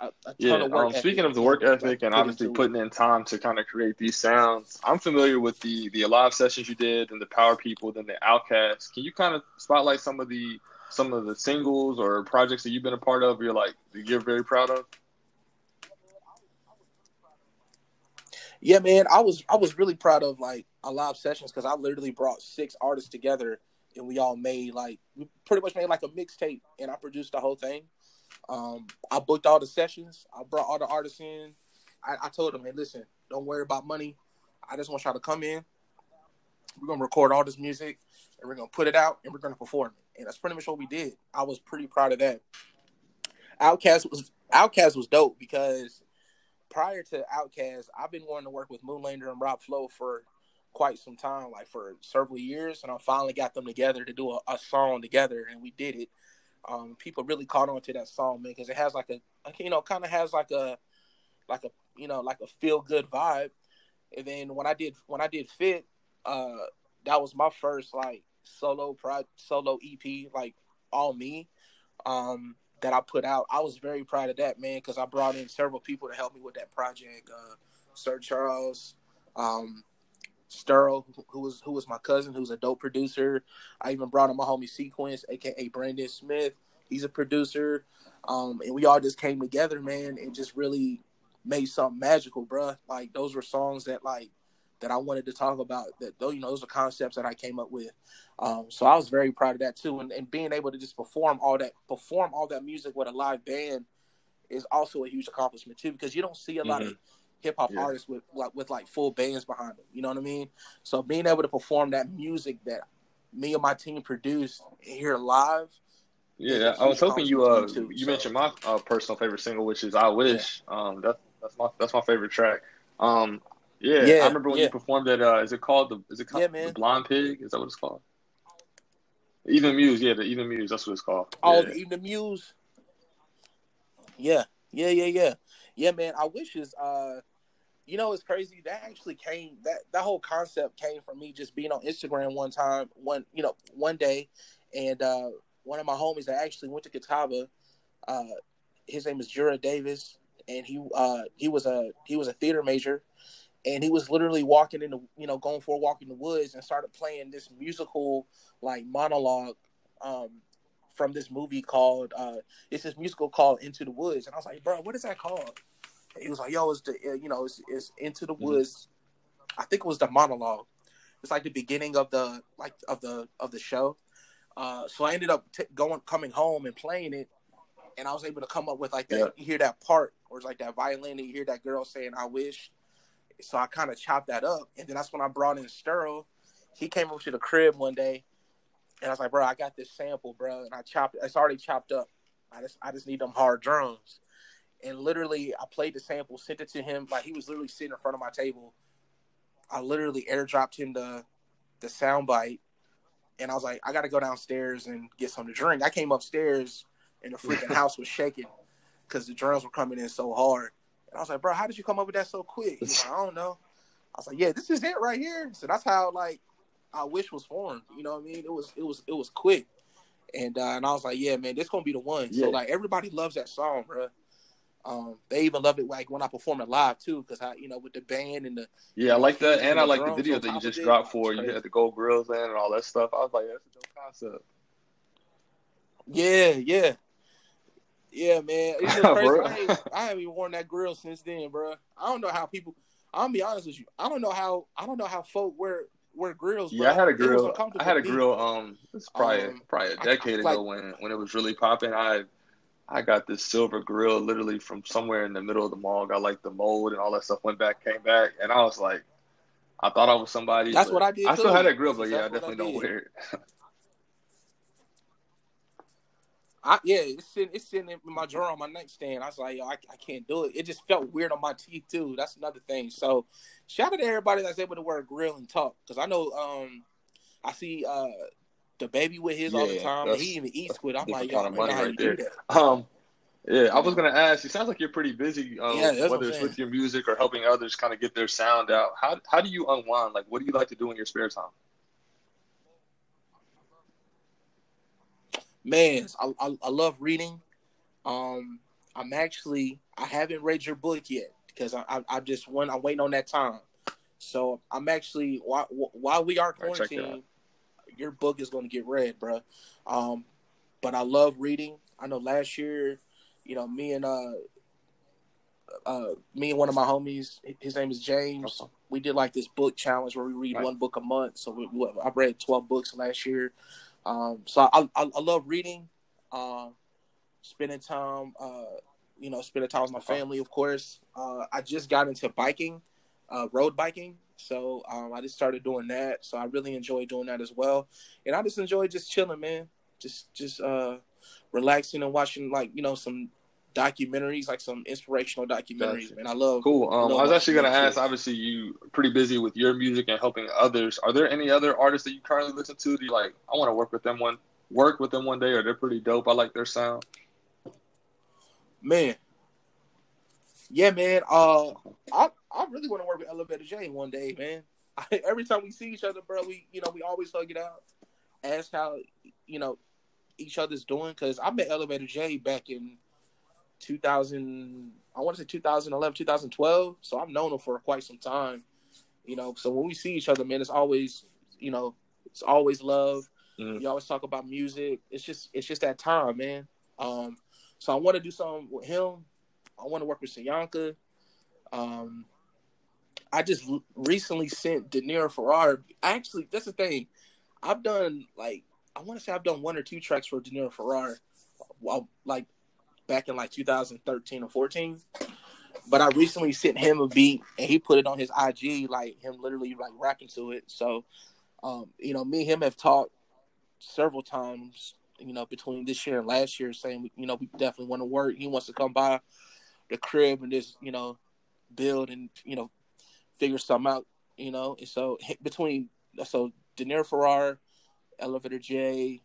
a, a yeah. ton of work. Um, speaking of the work ethic, like, and obviously putting in time to kind of create these sounds, I'm familiar with the the Alive sessions you did, and the Power People, then the Outcasts. Can you kind of spotlight some of the some of the singles or projects that you've been a part of? You're like you're very proud of. Yeah, man, I was I was really proud of like a live sessions because I literally brought six artists together and we all made like we pretty much made like a mixtape, and I produced the whole thing. Um, I booked all the sessions. I brought all the artists in. I, I told them, hey, listen, don't worry about money. I just want y'all to come in. We're gonna record all this music and we're gonna put it out and we're gonna perform it. And that's pretty much what we did. I was pretty proud of that. Outkast was Outkast was dope because prior to Outkast, I've been wanting to work with Moonlander and Rob Flo for quite some time, like for several years, and I finally got them together to do a, a song together, and we did it. Um, people really caught on to that song, man, because it has like a, like, you know, kind of has like a, like a, you know, like a feel good vibe. And then when I did, when I did Fit, uh, that was my first like solo pro, solo E P, like all me. Um, that I put out. I was very proud of that, man, because I brought in several people to help me with that project. Uh, Sir Charles, um, Sterl, who was who was my cousin, who's a dope producer. I even brought in my homie Sequence, a k a. Brandon Smith. He's a producer. Um, and we all just came together, man, and just really made something magical, bruh. Like, those were songs that, like, that I wanted to talk about. That, you know, those are concepts that I came up with. Um, so I was very proud of that too, and, and being able to just perform all that, perform all that music with a live band is also a huge accomplishment too, because you don't see a lot mm-hmm. of hip hop yeah. artists with like with like full bands behind them. You know what I mean? So being able to perform that music that me and my team produced here live. Yeah, I was hoping you uh too, you so. mentioned my uh, personal favorite single, which is "I Wish." Yeah. Um, that's that's my that's my favorite track. Um, yeah, yeah I remember when yeah. you performed at uh, is it called the is it called yeah, the Blind Pig? Is that what it's called? Even Muse, yeah, the Even Muse. That's what it's called. Oh, yeah. the Even Muse. Yeah, yeah, yeah, yeah, yeah, man. I wish is uh, you know, it's crazy. That actually came that that whole concept came from me just being on Instagram one time, one you know, one day, and uh, one of my homies that actually went to Catawba, uh, his name is Jura Davis, and he uh he was a he was a theater major, and he was literally walking in the you know going for a walk in the woods and started playing this musical like monologue, um. from this movie called, uh, it's this musical called Into the Woods. And I was like, bro, what is that called? And he was like, yo, it's the, you know, it's, it's Into the Woods. Mm-hmm. I think it was the monologue. It's like the beginning of the, like of the, of the show. Uh, so I ended up t- going, coming home and playing it. And I was able to come up with like that, yeah. you hear that part or it's like that violin and you hear that girl saying, I wish. So I kind of chopped that up. And then that's when I brought in Sterl. He came over to the crib one day. And I was like, bro, I got this sample, bro. And I chopped it. It's already chopped up. I just I just need them hard drums. And literally, I played the sample, sent it to him. Like, he was literally sitting in front of my table. I literally airdropped him the, the sound bite. And I was like, I got to go downstairs and get something to drink. I came upstairs, and the freaking house was shaking because the drums were coming in so hard. And I was like, bro, how did you come up with that so quick? He's like, I don't know. I was like, yeah, this is it right here. So that's how, like, I wish was formed, you know what I mean? It was, it was, it was quick, and uh, and I was like, yeah, man, this gonna be the one. Yeah. So like everybody loves that song, bro. Um, they even loved it like when I performed it live too, because I, you know, with the band and the yeah, I like that, and I like the video that you just dropped for you at the Gold Grills and all that stuff. I was like, that's a dope concept. Yeah, yeah, yeah, man. It's just crazy. I, ain't, I haven't even worn that grill since then, bro. I don't know how people. I'll be honest with you. I don't know how. I don't know how folk wear. Were grills, bro. Yeah, I had a grill. I had a grill. Um, it's probably um, probably a decade I, like, ago when when it was really popping. I I got this silver grill literally from somewhere in the middle of the mall. Got like the mold and all that stuff. Went back, came back, and I was like, I thought I was somebody. That's what I did. I still had a grill, but yeah, I definitely don't wear it. I, yeah, it's sitting, it's sitting in my drawer on my nightstand. I was like, yo, I, I can't do it. It just felt weird on my teeth, too. That's another thing. So, shout out to everybody that's able to wear a grill and talk. Because I know um, I see uh, DaBaby with his yeah, all the time. And he even eats with it. I'm like, yo, I don't know how you do that. Um, yeah, yeah, I was going to ask, it sounds like you're pretty busy, um, yeah, whether it's with your music or helping others kind of get their sound out. How, how do you unwind? Like, what do you like to do in your spare time? Man, I, I I love reading. Um, I'm actually I haven't read your book yet because I I, I just want I'm waiting on that time. So I'm actually while while we are quarantined, your book is going to get read, bro. Um, but I love reading. I know last year, you know, me and uh, uh, me and one of my homies, his name is James. We did like this book challenge where we read right. one book a month. So we, we, I read twelve books last year. Um, so I, I I love reading, uh, spending time, uh, you know, spending time with my family, of course. Uh, I just got into biking, uh, road biking. So um, I just started doing that. So I really enjoy doing that as well. And I just enjoy just chilling, man. Just just uh, relaxing and watching, like, you know, some documentaries, like some inspirational documentaries, man. I love. Cool. Um, I was actually going to ask, obviously, you're pretty busy with your music and helping others. Are there any other artists that you currently listen to? Do you like, I want to work with them one work with them one day, or they're pretty dope? I like their sound. Man. Yeah, man. Uh, I, I really want to work with Elevator J one day, man. I, every time we see each other, bro, we, you know, we always hug it out. Ask how, you know, each other's doing. Because I met Elevator J back in two thousand, I want to say two thousand eleven, two thousand twelve. So I've known him for quite some time, you know. So when we see each other, man, it's always, you know, it's always love. Mm. You always talk about music. It's just, it's just that time, man. Um, so I want to do something with him. I want to work with Sayanka. Um, I just l- recently sent De'Niro Farrar. Actually, that's the thing. I've done like I want to say I've done one or two tracks for De'Niro Farrar. Well, like. back in like two thousand thirteen or fourteen. But I recently sent him a beat and he put it on his I G, like him literally like rapping to it. So, um, you know, me and him have talked several times, you know, between this year and last year, saying, you know, we definitely want to work. He wants to come by the crib and just, you know, build and, you know, figure something out, you know. And so between, so De'Niro Farrar, Elevator J,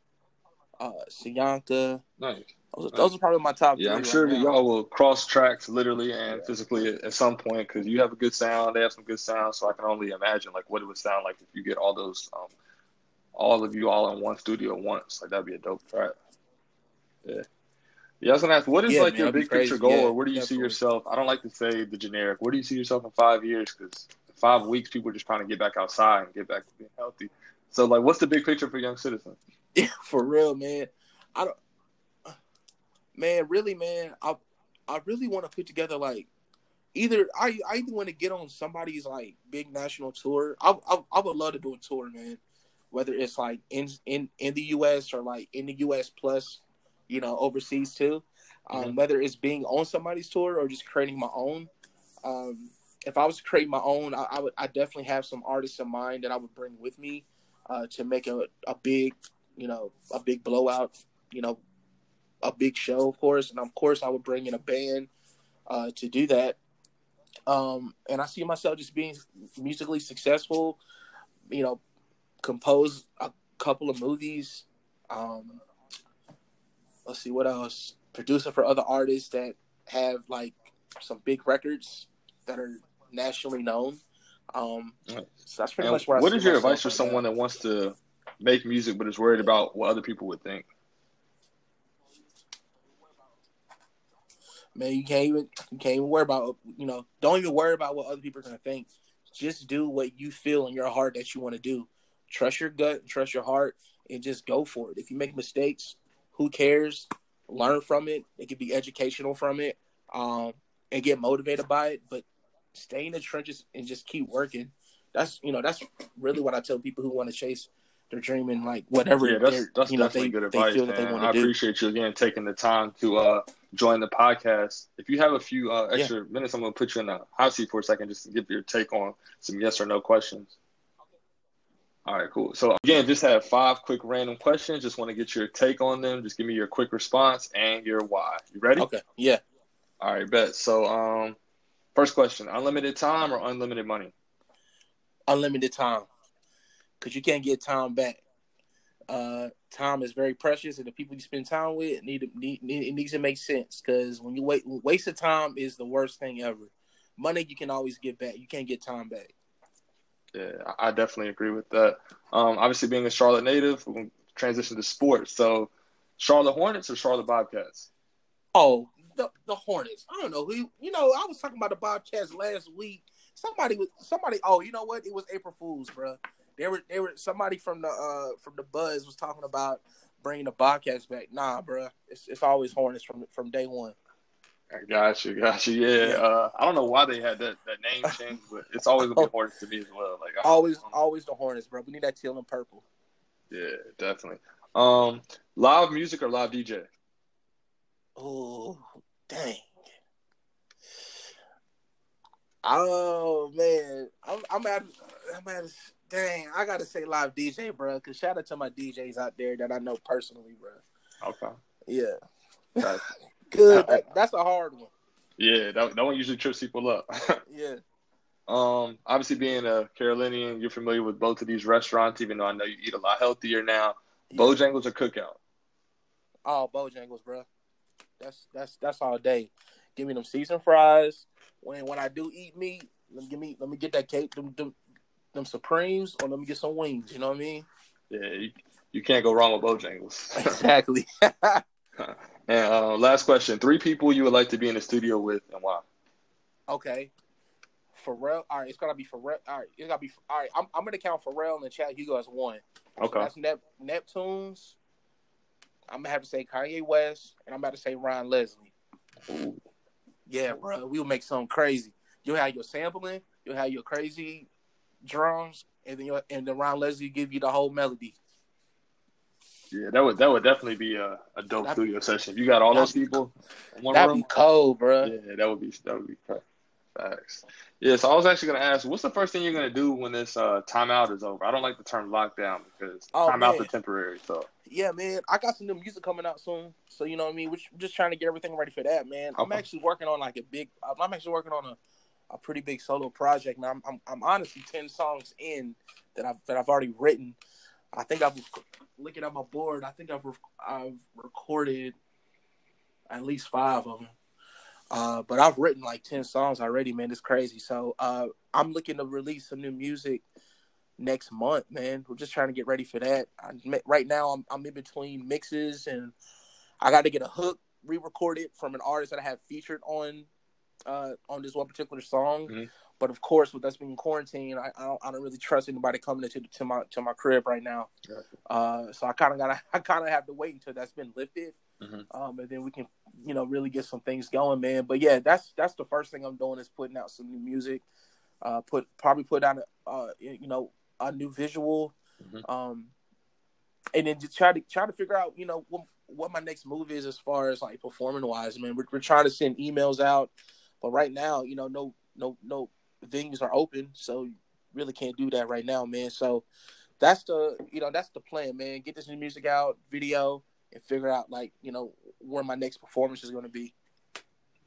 uh, Siyanka. Nice. Those, those are probably my top yeah, three. Yeah, I'm sure right y'all will cross tracks literally and yeah. physically at, at some point, because you have a good sound, they have some good sound, so I can only imagine like what it would sound like if you get all those, um, all of you all in one studio once. Like, that'd be a dope track. Yeah. Yeah, I was going to ask, what is yeah, like man, your big picture goal, yeah, or where do you definitely. see yourself? I don't like to say the generic. Where do you see yourself in five years? Because in five weeks, people are just trying to get back outside and get back to being healthy. So, like, what's the big picture for Young Citizen? Yeah, for real, man. I don't. Man, really, man, I I really want to put together, like, either I, I either want to get on somebody's, like, big national tour. I, I I would love to do a tour, man, whether it's, like, in in, in the U S or, like, in the U S plus, you know, overseas, too, um, mm-hmm. whether it's being on somebody's tour or just creating my own. Um, if I was to create my own, I, I would I definitely have some artists in mind that I would bring with me uh, to make a, a big, you know, a big blowout, you know, a big show, of course. And of course I would bring in a band uh, to do that. Um, and I see myself just being musically successful, you know, compose a couple of movies. Um, let's see what else. Producer for other artists that have like some big records that are nationally known. Um, so that's pretty and much where I see myself. What is your advice for someone that wants to make music, but is worried about what other people would think? Man, you can't even you can't even worry about, you know, don't even worry about what other people are going to think. Just do what you feel in your heart that you want to do. Trust your gut, trust your heart, and just go for it. If you make mistakes, who cares? Learn from it. It could be educational from it, um, and get motivated by it. But stay in the trenches and just keep working. That's, you know, that's really what I tell people who want to chase their dream and, like, whatever. Yeah, that's, that's you know, definitely they, good advice, they feel man. That they want to do. I appreciate you, again, taking the time to uh, – join the podcast. If you have a few uh, extra yeah. minutes, I'm going to put you in a hot seat for a second just to give your take on some yes or no questions. All right, cool. So, again, just have five quick random questions. Just want to get your take on them. Just give me your quick response and your why. You ready? Okay, yeah. All right, bet. So, um, first question, unlimited time or unlimited money? Unlimited time, because you can't get time back. Uh, time is very precious, and the people you spend time with need to need, need it needs to make sense. Because when you wait, waste of time is the worst thing ever. Money you can always get back. You can't get time back. Yeah, I definitely agree with that. Um, obviously, being a Charlotte native, we're gonna transition to sports. So, Charlotte Hornets or Charlotte Bobcats? Oh, the the Hornets. I don't know who. You know, I was talking about the Bobcats last week. Somebody was somebody. Oh, you know what? It was April Fool's, bro. They were, they were. Somebody from the uh, from the Buzz was talking about bringing the Bobcats back. Nah, bro, it's it's always Hornets from from day one. I got you, got you. Yeah, yeah. Uh, I don't know why they had that, that name change, but it's always gonna be Hornets to me as well. Like I, always, always the Hornets, bro. We need that teal and purple. Yeah, definitely. Um, live music or live D J? Oh, dang. Oh man, I'm I'm at I'm at. Dang, I gotta say live D J, bro. Cause shout out to my D Js out there that I know personally, bro. Okay. Yeah. That's, good. That, that's a hard one. Yeah, that, that one usually trips people up. Yeah. Um, obviously being a Carolinian, you're familiar with both of these restaurants, even though I know you eat a lot healthier now. Yeah. Bojangles or Cookout? Oh, Bojangles, bro. That's that's that's all day. Give me them seasoned fries. When when I do eat meat, let me give me let me get that cake. Them, them, Them Supremes, or let me get some wings. You know what I mean? Yeah, you, you can't go wrong with Bojangles. Exactly. And uh, last question: three people you would like to be in the studio with, and why? Okay, Pharrell. All right, it's gotta be Pharrell. All right, it's gotta be. All right, I'm I'm gonna count Pharrell and Chad Hugo as one. Okay. So that's Nep- Neptunes. I'm gonna have to say Kanye West, and I'm about to say Ron Leslie. Ooh. Yeah, bro, we'll make something crazy. You'll have your sampling. You'll have your crazy drums, and then and then Ron Leslie give you the whole melody. Yeah, that would that would definitely be a, a dope that'd studio be, session. If you got all those people in one that'd room, be cold, bro. Yeah, that would be that would be perfect. Facts. Yeah, so I was actually going to ask, what's the first thing you're going to do when this uh, timeout is over? I don't like the term lockdown because oh, timeouts are temporary. So yeah, man, I got some new music coming out soon. So you know what I mean? We're just trying to get everything ready for that, man. Okay. I'm actually working on like a big. I'm actually working on a, a pretty big solo project, man. I'm, I'm I'm honestly ten songs in that I've that I've already written. I think I've looking at my board. I think I've I've recorded at least five of them. Uh, but I've written like ten songs already, man. It's crazy. So uh, I'm looking to release some new music next month, man. We're just trying to get ready for that. I, right now, I'm I'm in between mixes, and I got to get a hook re-recorded from an artist that I have featured on uh, on this one particular song. Mm-hmm. But of course, with us being quarantined, I I don't, I don't really trust anybody coming to to my to my crib right now. Gotcha. Uh, so I kind of gotta I kind of have to wait until that's been lifted. Mm-hmm. Um, and then we can, you know, really get some things going, man. But yeah, that's that's the first thing I'm doing is putting out some new music. Uh, put probably put out a uh, you know a new visual, mm-hmm. um, and then just try to try to figure out, you know, what, what my next move is as far as like performing wise, man. We're, we're trying to send emails out, but right now, you know, no no no venues are open, so you really can't do that right now, man. So that's the you know that's the plan, man. Get this new music out, video. And figure out, like, you know, where my next performance is going to be.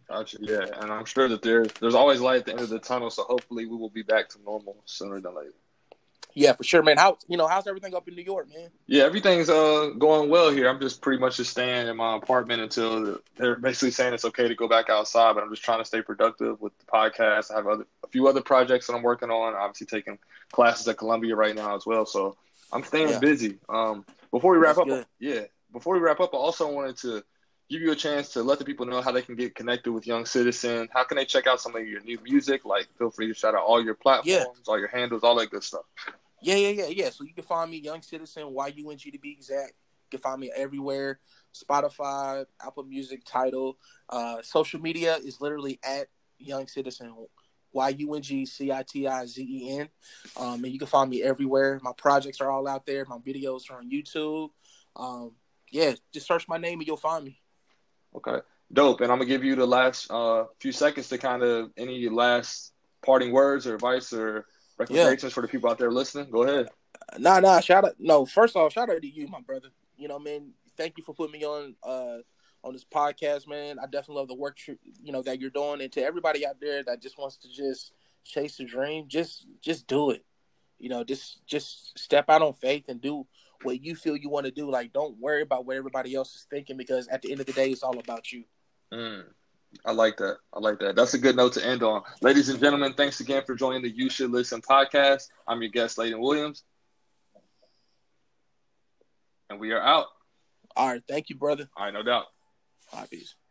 Gotcha, yeah. And I'm sure that there, there's always light at the end of the tunnel, so hopefully we will be back to normal sooner than later. Yeah, for sure, man. How you know, how's everything up in New York, man? Yeah, everything's uh going well here. I'm just pretty much just staying in my apartment until they're basically saying it's okay to go back outside, but I'm just trying to stay productive with the podcast. I have other, a few other projects that I'm working on. I'm obviously taking classes at Columbia right now as well, so I'm staying yeah. busy. Um, Before we wrap That's up, good. yeah. Before we wrap up, I also wanted to give you a chance to let the people know how they can get connected with Young Citizen. How can they check out some of your new music? Like, feel free to shout out all your platforms, yeah. all your handles, all that good stuff. Yeah, yeah, yeah, yeah. So you can find me, Young Citizen, Y U N G to be exact. You can find me everywhere. Spotify, Apple Music, Tidal. Uh, social media is literally at Young Citizen, Y U N G C I T I Z E N. Um, and you can find me everywhere. My projects are all out there. My videos are on YouTube. Um, Yeah, just search my name and you'll find me. Okay, dope. And I'm going to give you the last uh, few seconds to kind of any last parting words or advice or recommendations yeah. for the people out there listening. Go ahead. Nah, nah, shout out. No, first off, shout out to you, my brother. You know, man, thank you for putting me on uh, on this podcast, man. I definitely love the work, you know, that you're doing. And to everybody out there that just wants to just chase a dream, just just do it. You know, just just step out on faith and do what you feel you want to do. Like, don't worry about what everybody else is thinking, because at the end of the day, it's all about you. Mm, I like that. I like that. That's a good note to end on. Ladies and gentlemen, thanks again for joining the You Should Listen podcast. I'm your guest, Layden Williams. And we are out. All right. Thank you, brother. All right. No doubt. All right. Peace.